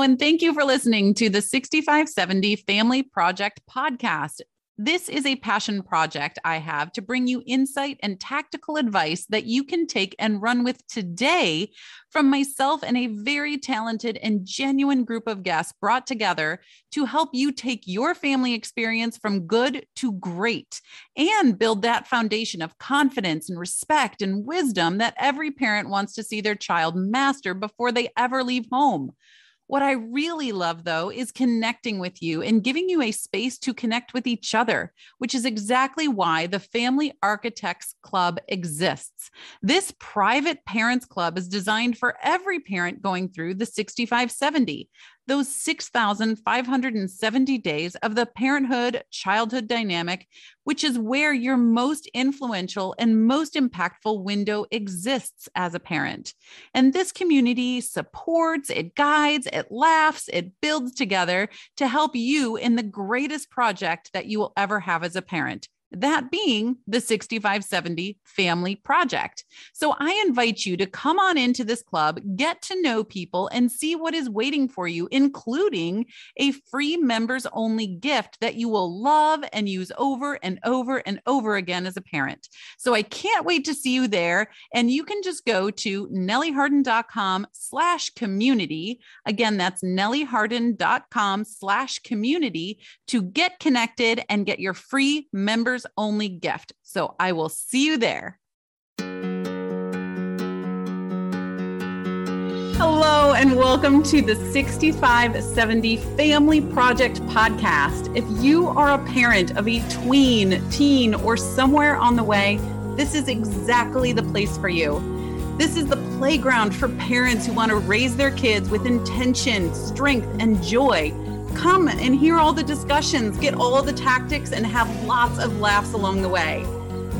Hello, and thank you for listening to the 6570 Family Project Podcast. This is a passion project I have to bring you insight and tactical advice that you can take and run with today from myself and a very talented and genuine group of guests brought together to help you take your family experience from good to great and build that foundation of confidence and respect and wisdom that every parent wants to see their child master before they ever leave home. What I really love, though, is connecting with you and giving you a space to connect with each other, which is exactly why the Family Architects Club exists. This private parents club is designed for every parent going through the 6570, those 6,570 days of the parenthood-childhood dynamic, which is where your most influential and most impactful window exists as a parent. And this community supports, it guides, it laughs, it builds together to help you in the greatest project that you will ever have as a parent. That being the 6570 Family Project. So I invite you to come on into this club, get to know people, and see what is waiting for you, including a free members-only gift that you will love and use over and over and over again as a parent. So I can't wait to see you there. And you can just go to NellieHarden.com/community. Again, that's NellieHarden.com/community to get connected and get your free members only gift. So I will see you there. Hello, and welcome to the 6570 Family Project Podcast. If you are a parent of a tween, teen, or somewhere on the way, this is exactly the place for you. This is the playground for parents who want to raise their kids with intention, strength, and joy. Come and hear all the discussions, get all the tactics, and have lots of laughs along the way.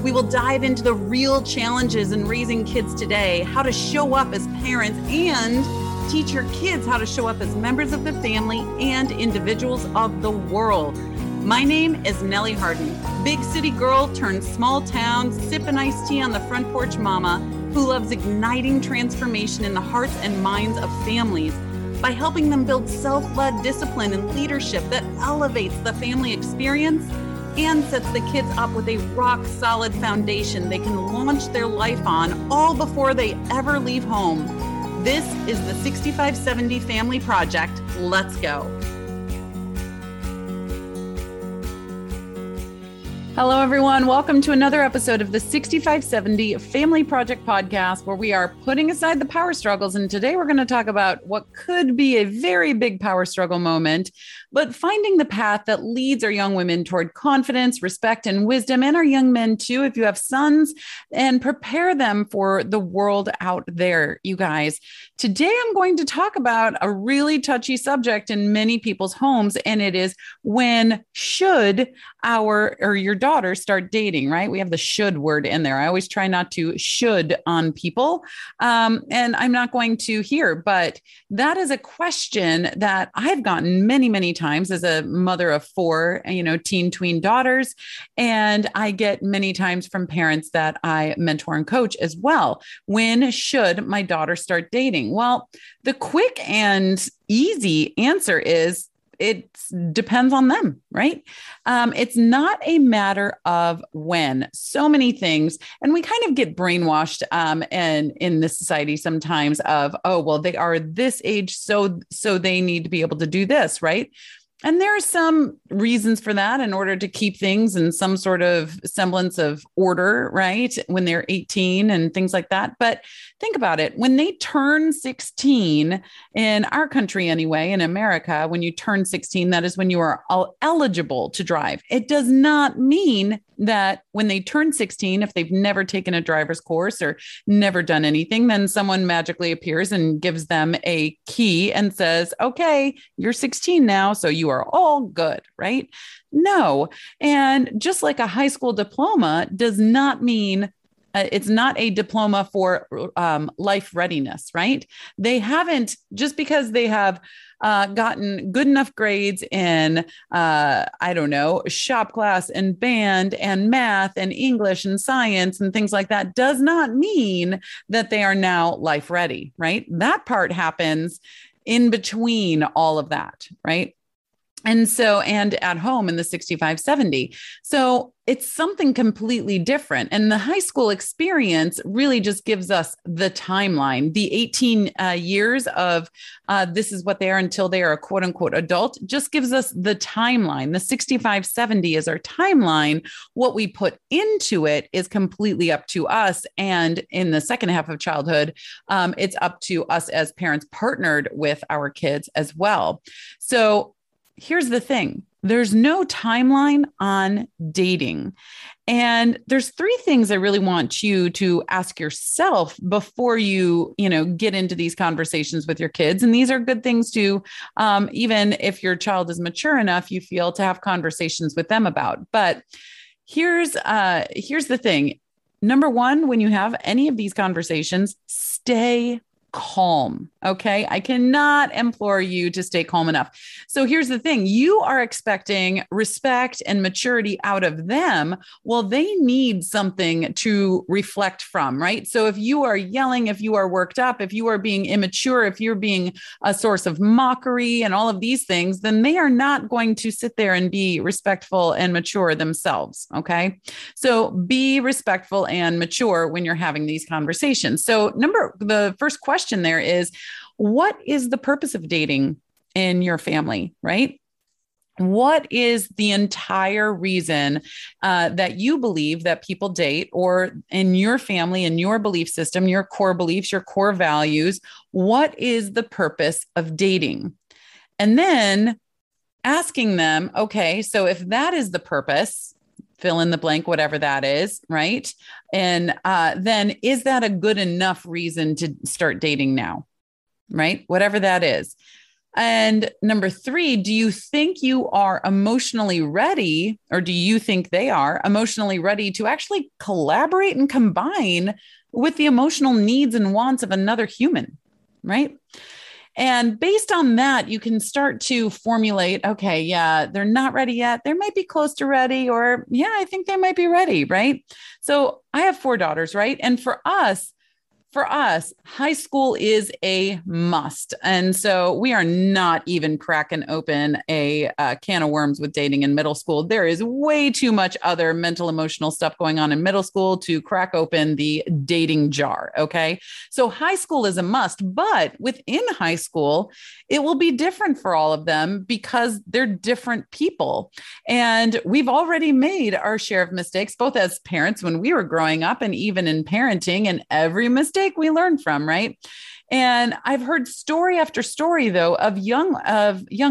We will dive into the real challenges in raising kids today, how to show up as parents, and teach your kids how to show up as members of the family and individuals of the world. My name is Nellie Harden, big city girl turned small town, sipping iced tea on the front porch mama who loves igniting transformation in the hearts and minds of families by helping them build self-led discipline and leadership that elevates the family experience and sets the kids up with a rock-solid foundation they can launch their life on all before they ever leave home. This is the 6570 Family Project. Let's go. Hello, everyone. Welcome to another episode of the 6570 Family Project Podcast, where we are putting aside the power struggles. And today we're going to talk about what could be a very big power struggle moment, but finding the path that leads our young women toward confidence, respect, and wisdom, and our young men too, if you have sons, and prepare them for the world out there, you guys. Today, I'm going to talk about a really touchy subject in many people's homes, and it is when should your daughter start dating, right? We have the should word in there. I always try not to should on people. And I'm not going to here, but that is a question that I've gotten many, many times as a mother of four, teen tween daughters. And I get many times from parents that I mentor and coach as well. When should my daughter start dating? Well, the quick and easy answer is it depends on them, right? It's not a matter of when. So many things, and we kind of get brainwashed and in this society sometimes of, oh, well, they are this age, so they need to be able to do this, right? And there are some reasons for that in order to keep things in some sort of semblance of order, right? When they're 18 and things like that. But think about it. When they turn 16, in our country anyway, in America, when you turn 16, that is when you are eligible to drive. It does not mean that when they turn 16, if they've never taken a driver's course or never done anything, then someone magically appears and gives them a key and says, okay, you're 16 now, so you are all good, right? No. And just like a high school diploma does not mean it's not a diploma for life readiness, right? They haven't, just because they have gotten good enough grades in, shop class and band and math and English and science and things like that, does not mean that they are now life ready, right? That part happens in between all of that, right? And so, and at home in the 6570. So it's something completely different. And the high school experience really just gives us the timeline, the 18 years of this is what they are until they are a quote unquote adult, just gives us the timeline. The 6570 is our timeline. What we put into it is completely up to us. And in the second half of childhood, it's up to us as parents partnered with our kids as well. So here's the thing. There's no timeline on dating. And there's three things I really want you to ask yourself before you get into these conversations with your kids. And these are good things to, even if your child is mature enough, you feel to have conversations with them about. But here's the thing. Number one, when you have any of these conversations, stay calm. Okay. I cannot implore you to stay calm enough. So here's the thing. You are expecting respect and maturity out of them. Well, they need something to reflect from, right? So if you are yelling, if you are worked up, if you are being immature, if you're being a source of mockery and all of these things, then they are not going to sit there and be respectful and mature themselves. Okay. So be respectful and mature when you're having these conversations. So the first question there is, what is the purpose of dating in your family, right? What is the entire reason that you believe that people date, or in your family, in your belief system, your core beliefs, your core values? What is the purpose of dating? And then asking them, okay, so if that is the purpose, fill in the blank, whatever that is, right? And then is that a good enough reason to start dating now, right? Whatever that is. And number three, do you think you are emotionally ready, or do you think they are emotionally ready to actually collaborate and combine with the emotional needs and wants of another human, right? And based on that, you can start to formulate, okay, yeah, they're not ready yet. They might be close to ready, or yeah, I think they might be ready, right? So I have four daughters, right? And for us, high school is a must. And so we are not even cracking open a can of worms with dating in middle school. There is way too much other mental, emotional stuff going on in middle school to crack open the dating jar. Okay. So high school is a must, but within high school, it will be different for all of them because they're different people. And we've already made our share of mistakes, both as parents when we were growing up and even in parenting, and every mistake we learn from, right? And I've heard story after story, though, of young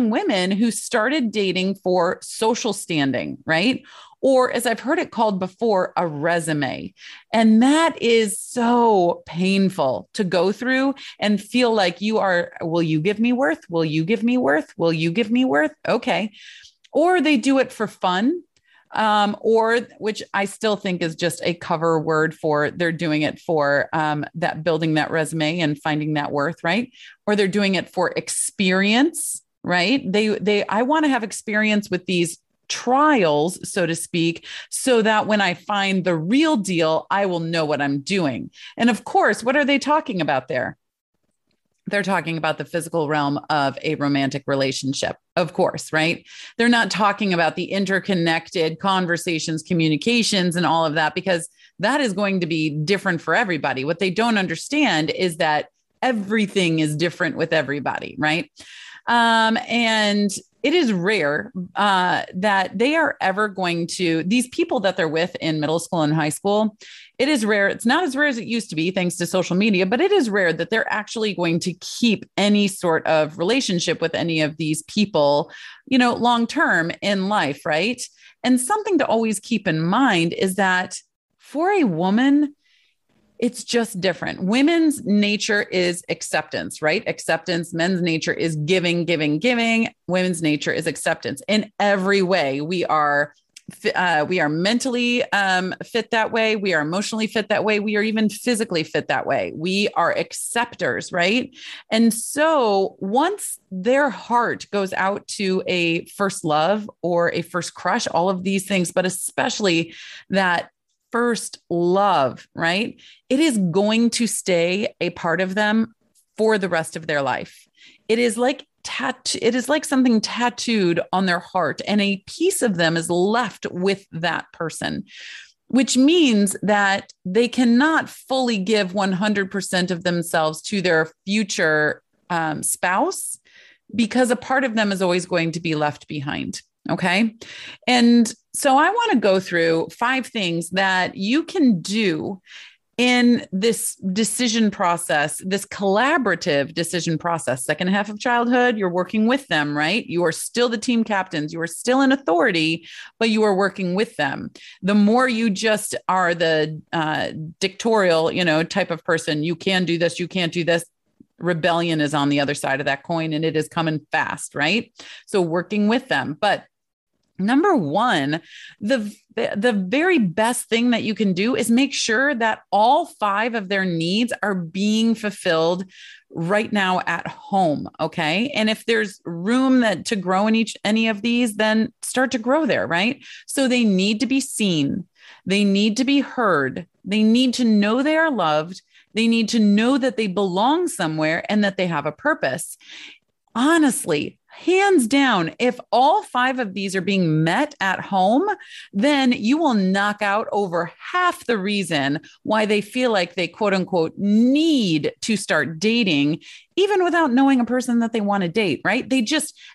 women who started dating for social standing, right? Or as I've heard it called before, a resume. And that is so painful to go through and feel like you are, will you give me worth? Will you give me worth? Will you give me worth? Okay. Or they do it for fun. Or which I still think is just a cover word for they're doing it for that, building that resume and finding that worth, right? Or they're doing it for experience, right? I want to have experience with these trials, so to speak, so that when I find the real deal, I will know what I'm doing. And of course, what are they talking about there? They're talking about the physical realm of a romantic relationship, of course, right? They're not talking about the interconnected conversations, communications, and all of that, because that is going to be different for everybody. What they don't understand is that everything is different with everybody, right? And it is rare that they are ever going to, these people that they're with in middle school and high school, it is rare. It's not as rare as it used to be, thanks to social media, but it is rare that they're actually going to keep any sort of relationship with any of these people, long-term in life, right? And something to always keep in mind is that for a woman, it's just different. Women's nature is acceptance, right? Acceptance. Men's nature is giving, giving, giving. Women's nature is acceptance. In every way, we are mentally fit that way. We are emotionally fit that way. We are even physically fit that way. We are acceptors, right? And so once their heart goes out to a first love or a first crush, all of these things, but especially that first love, right? It is going to stay a part of them for the rest of their life. It is like something tattooed on their heart, and a piece of them is left with that person, which means that they cannot fully give 100% of themselves to their future spouse, because a part of them is always going to be left behind. Okay. And so I want to go through 5 things that you can do in this decision process, this collaborative decision process. Second half of childhood, you're working with them, right? You are still the team captains. You are still in authority, but you are working with them. The more you just are the dictatorial, type of person, you can do this, you can't do this. Rebellion is on the other side of that coin, and it is coming fast, right? So working with them. But number one, the very best thing that you can do is make sure that all 5 of their needs are being fulfilled right now at home. Okay. And if there's room to grow in any of these, then start to grow there, right? So they need to be seen. They need to be heard. They need to know they are loved. They need to know that they belong somewhere and that they have a purpose. Honestly, hands down, if all 5 of these are being met at home, then you will knock out over half the reason why they feel like they quote unquote need to start dating, even without knowing a person that they want to date, right?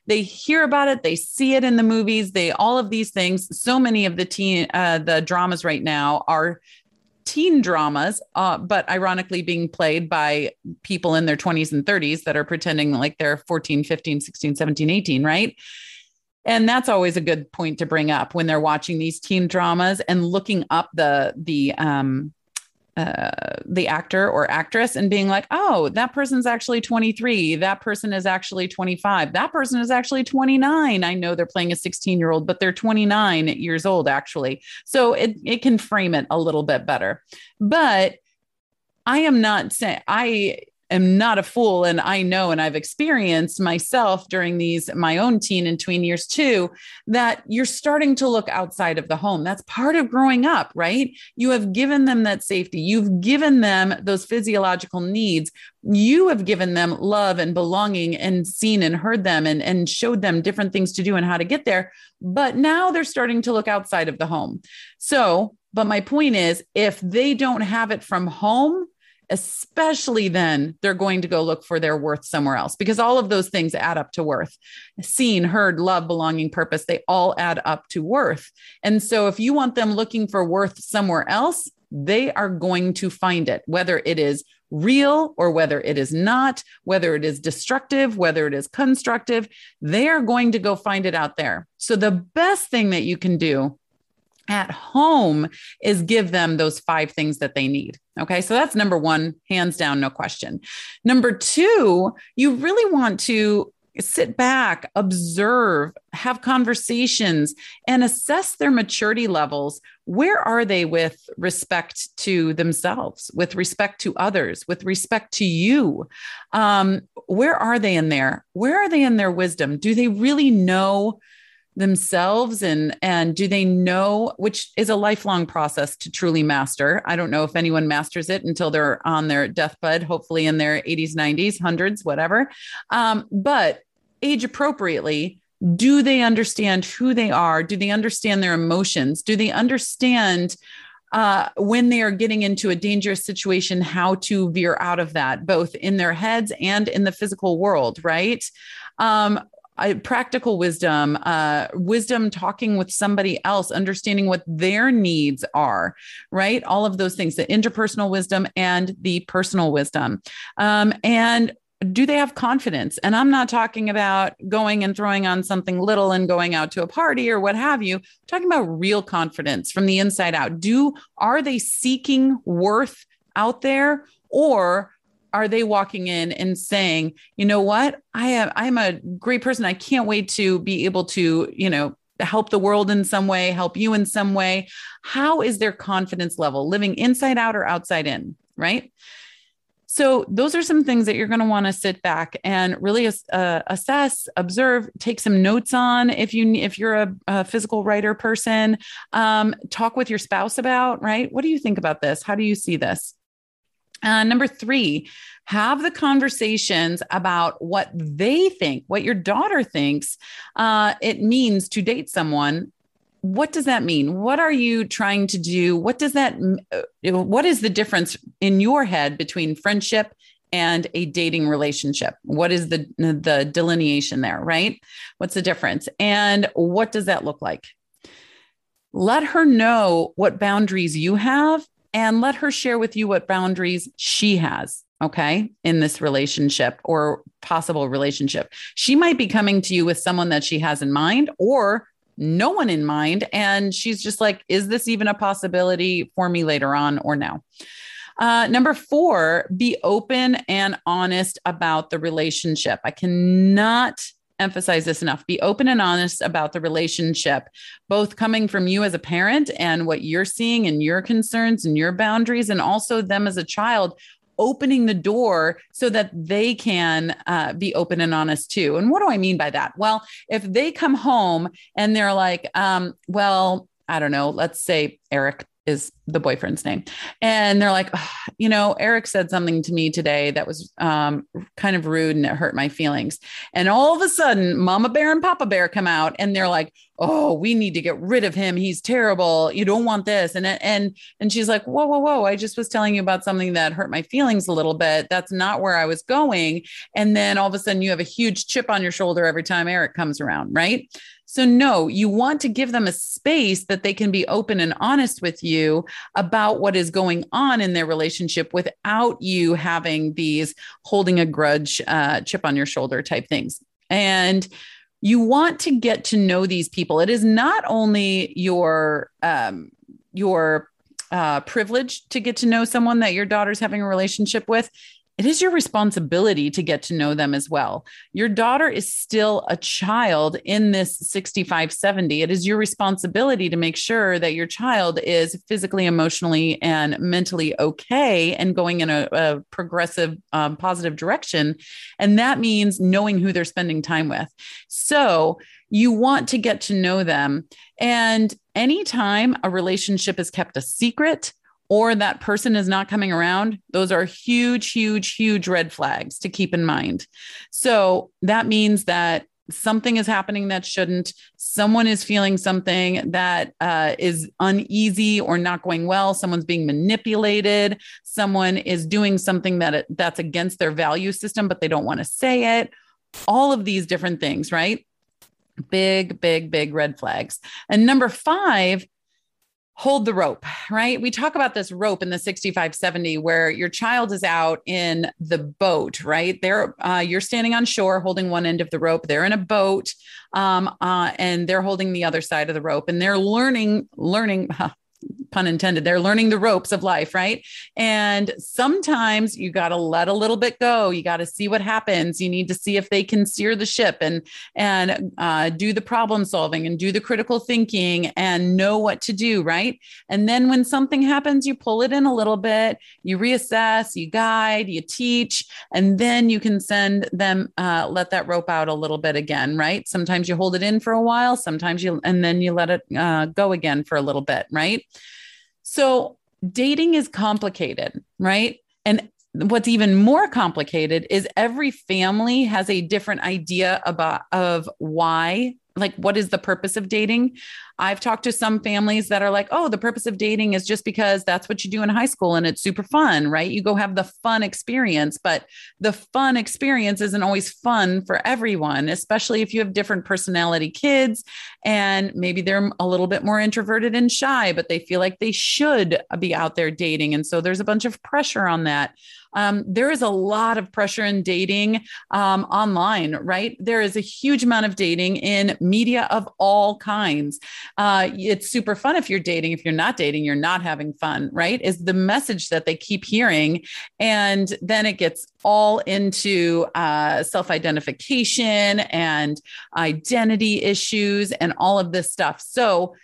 They hear about it. They see it in the movies. All of these things. So many of the dramas right now are teen dramas, but ironically being played by people in their 20s and 30s that are pretending like they're 14, 15, 16, 17, 18, right? And that's always a good point to bring up when they're watching these teen dramas and looking up the actor or actress and being like, oh, that person's actually 23. That person is actually 25. That person is actually 29. I know they're playing a 16-year-old, but they're 29 years old, actually. So it can frame it a little bit better. But I am not a fool. And I know, and I've experienced myself during my own teen and tween years too, that you're starting to look outside of the home. That's part of growing up, right? You have given them that safety. You've given them those physiological needs. You have given them love and belonging and seen and heard them and showed them different things to do and how to get there. But now they're starting to look outside of the home. But my point is, if they don't have it from home, especially then, they're going to go look for their worth somewhere else, because all of those things add up to worth. Seen, heard, love, belonging, purpose, they all add up to worth. And so if you want them looking for worth somewhere else, they are going to find it, whether it is real or whether it is not, whether it is destructive, whether it is constructive, they are going to go find it out there. So the best thing that you can do at home is give them those 5 things that they need. Okay. So that's number one, hands down, no question. Number 2, you really want to sit back, observe, have conversations, and assess their maturity levels. Where are they with respect to themselves, with respect to others, with respect to you? Where are they in there? Where are they in their wisdom? Do they really know themselves? And do they know, which is a lifelong process to truly master. I don't know if anyone masters it until they're on their deathbed, hopefully in their 80s, 90s, hundreds, whatever. But age appropriately, do they understand who they are? Do they understand their emotions? Do they understand when they are getting into a dangerous situation, how to veer out of that, both in their heads and in the physical world, right? Practical wisdom, wisdom talking with somebody else, understanding what their needs are, right? All of those things, the interpersonal wisdom and the personal wisdom. And do they have confidence? And I'm not talking about going and throwing on something little and going out to a party or what have you. I'm talking about real confidence from the inside out. Are they seeking worth out there, or are they walking in and saying, you know what, I'm a great person. I can't wait to be able to, help the world in some way, help you in some way. How is their confidence level, living inside out or outside in, right? So those are some things that you're going to want to sit back and really assess, observe, take some notes on. If you're a physical writer person, talk with your spouse about, right? What do you think about this? How do you see this? Number three, have the conversations about what they think, what your daughter thinks it means to date someone. What does that mean? What are you trying to do? What is the difference in your head between friendship and a dating relationship? What is the delineation there, right? What's the difference? And what does that look like? Let her know what boundaries you have and let her share with you what boundaries she has, okay, in this relationship or possible relationship. She might be coming to you with someone that she has in mind or no one in mind. And she's just like, is this even a possibility for me later on or now? Number four, be open and honest about the relationship. I cannot emphasize this enough. Be open and honest about the relationship, both coming from you as a parent and what you're seeing and your concerns and your boundaries, and also them as a child, opening the door so that they can be open and honest too. And what do I mean by that? Well, if they come home and they're like, well, I don't know, let's say Eric is the boyfriend's name. And they're like, oh, you know, Eric said something to me today that was kind of rude and it hurt my feelings. And all of a sudden, Mama Bear and Papa Bear come out and they're like, oh, we need to get rid of him. He's terrible. You don't want this. And she's like, whoa. I just was telling you about something that hurt my feelings a little bit. That's not where I was going. And then all of a sudden you have a huge chip on your shoulder every time Eric comes around, right? So no, you want to give them a space that they can be open and honest with you about what is going on in their relationship without you having these holding a grudge, chip on your shoulder type things. And you want to get to know these people. It is not only your privilege to get to know someone that your daughter's having a relationship with. It is your responsibility to get to know them as well. Your daughter is still a child in this 6570. It is your responsibility to make sure that your child is physically, emotionally, and mentally okay and going in a progressive, positive direction. And that means knowing who they're spending time with. So you want to get to know them. And anytime a relationship is kept a secret, or that person is not coming around, those are huge, huge, huge red flags to keep in mind. So that means that something is happening that shouldn't, someone is feeling something that is uneasy or not going well, someone's being manipulated, someone is doing something that's against their value system, but they don't want to say it, all of these different things, right? Big red flags. And number five, hold the rope, right? We talk about this rope in the 6570 where your child is out in the boat, right? You're standing on shore holding one end of the rope. They're in a boat and they're holding the other side of the rope and they're learning, pun intended, they're learning the ropes of life, right? And sometimes you got to let a little bit go. You got to see what happens. You need to see if they can steer the ship and do the problem solving and do the critical thinking and know what to do, right? And then when something happens, you pull it in a little bit, you reassess, you guide, you teach, and then you can send them, let that rope out a little bit again, right? Sometimes you hold it in for a while, and then you let it go again for a little bit, right? So dating is complicated, right? And what's even more complicated is every family has a different idea of why, like what is the purpose of dating? I've talked to some families that are like, oh, the purpose of dating is just because that's what you do in high school and it's super fun, right? You go have the fun experience, but the fun experience isn't always fun for everyone, especially if you have different personality kids and maybe they're a little bit more introverted and shy, but they feel like they should be out there dating. And so there's a bunch of pressure on that. There is a lot of pressure in dating online, right? There is a huge amount of dating in media of all kinds. It's super fun if you're dating. If you're not dating, you're not having fun, right? Is the message that they keep hearing. And then it gets all into self-identification and identity issues and all of this stuff. So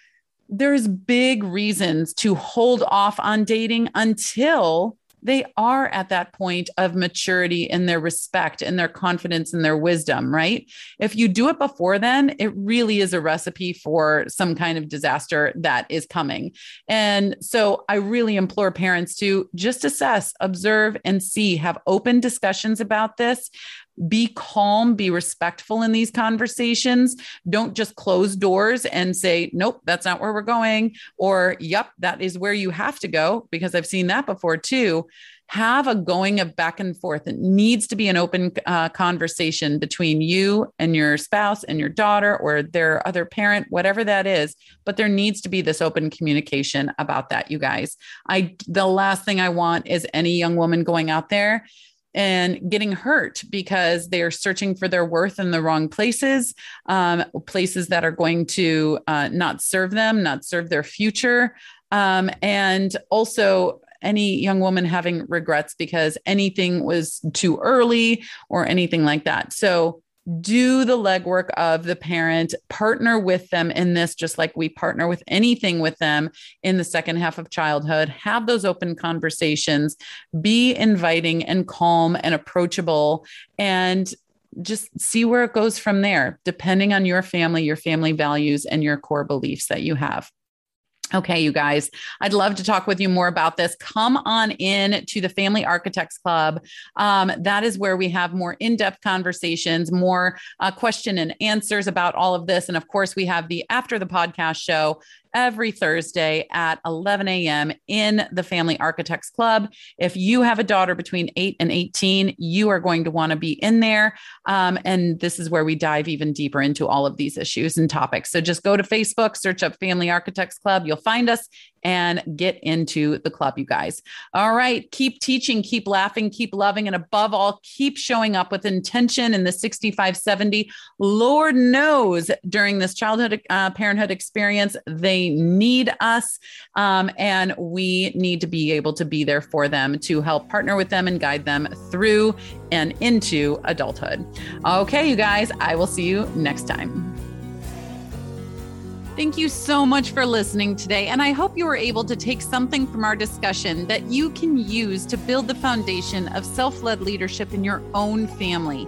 there's big reasons to hold off on dating until they are at that point of maturity in their respect, in their confidence, in their wisdom, right? If you do it before then, it really is a recipe for some kind of disaster that is coming. And so I really implore parents to just assess, observe, and see, have open discussions about this. Be calm, be respectful in these conversations. Don't just close doors and say, nope, that's not where we're going. Or, yep, that is where you have to go, because I've seen that before too. Have a going of back and forth. It needs to be an open conversation between you and your spouse and your daughter or their other parent, whatever that is. But there needs to be this open communication about that, you guys. The last thing I want is any young woman going out there and getting hurt because they are searching for their worth in the wrong places, places that are going to not serve them, not serve their future. And also any young woman having regrets because anything was too early or anything like that. So do the legwork of the parent, partner with them in this, just like we partner with anything with them in the second half of childhood. Have those open conversations, be inviting and calm and approachable, and just see where it goes from there, depending on your family values, and your core beliefs that you have. Okay, you guys, I'd love to talk with you more about this. Come on in to the Family Architects Club. That is where we have more in-depth conversations, more question and answers about all of this. And of course, we have the After the Podcast show every Thursday at 11 a.m. in the Family Architects Club. If you have a daughter between 8 and 18, you are going to want to be in there. And this is where we dive even deeper into all of these issues and topics. So just go to Facebook, search up Family Architects Club. You'll find us and get into the club, you guys. All right. Keep teaching, keep laughing, keep loving, and above all, keep showing up with intention in the 6570. Lord knows during this childhood parenthood experience, they need us. And we need to be able to be there for them, to help partner with them and guide them through and into adulthood. Okay, you guys, I will see you next time. Thank you so much for listening today, and I hope you were able to take something from our discussion that you can use to build the foundation of self-led leadership in your own family.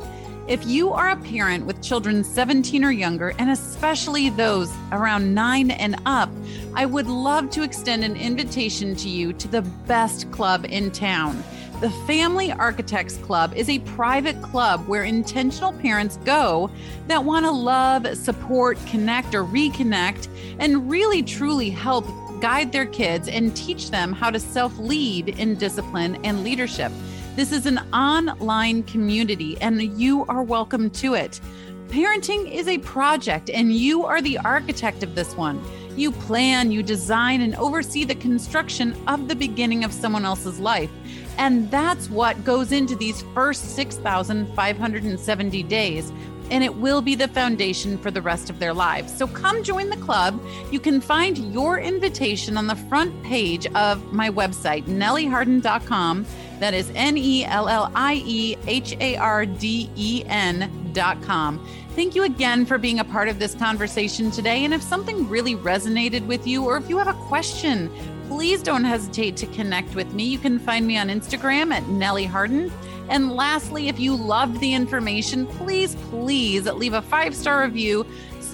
If you are a parent with children 17 or younger, and especially those around 9 and up, I would love to extend an invitation to you to the best club in town. The Family Architects Club is a private club where intentional parents go that want to love, support, connect, or reconnect, and really truly help guide their kids and teach them how to self-lead in discipline and leadership. This is an online community, and you are welcome to it. Parenting is a project, and you are the architect of this one. You plan, you design, and oversee the construction of the beginning of someone else's life. And that's what goes into these first 6,570 days. And it will be the foundation for the rest of their lives. So come join the club. You can find your invitation on the front page of my website, NellieHarden.com. That is NellieHarden.com. Thank you again for being a part of this conversation today. And if something really resonated with you, or if you have a question, please don't hesitate to connect with me. You can find me on Instagram at Nellie Harden. And lastly, if you loved the information, please leave a 5-star review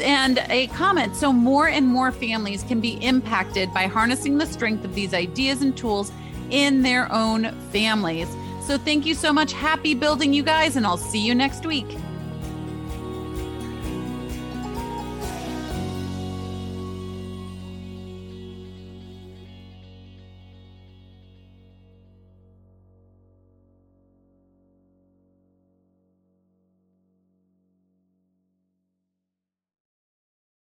and a comment so more and more families can be impacted by harnessing the strength of these ideas and tools in their own families. So thank you so much. Happy building, you guys, and I'll see you next week.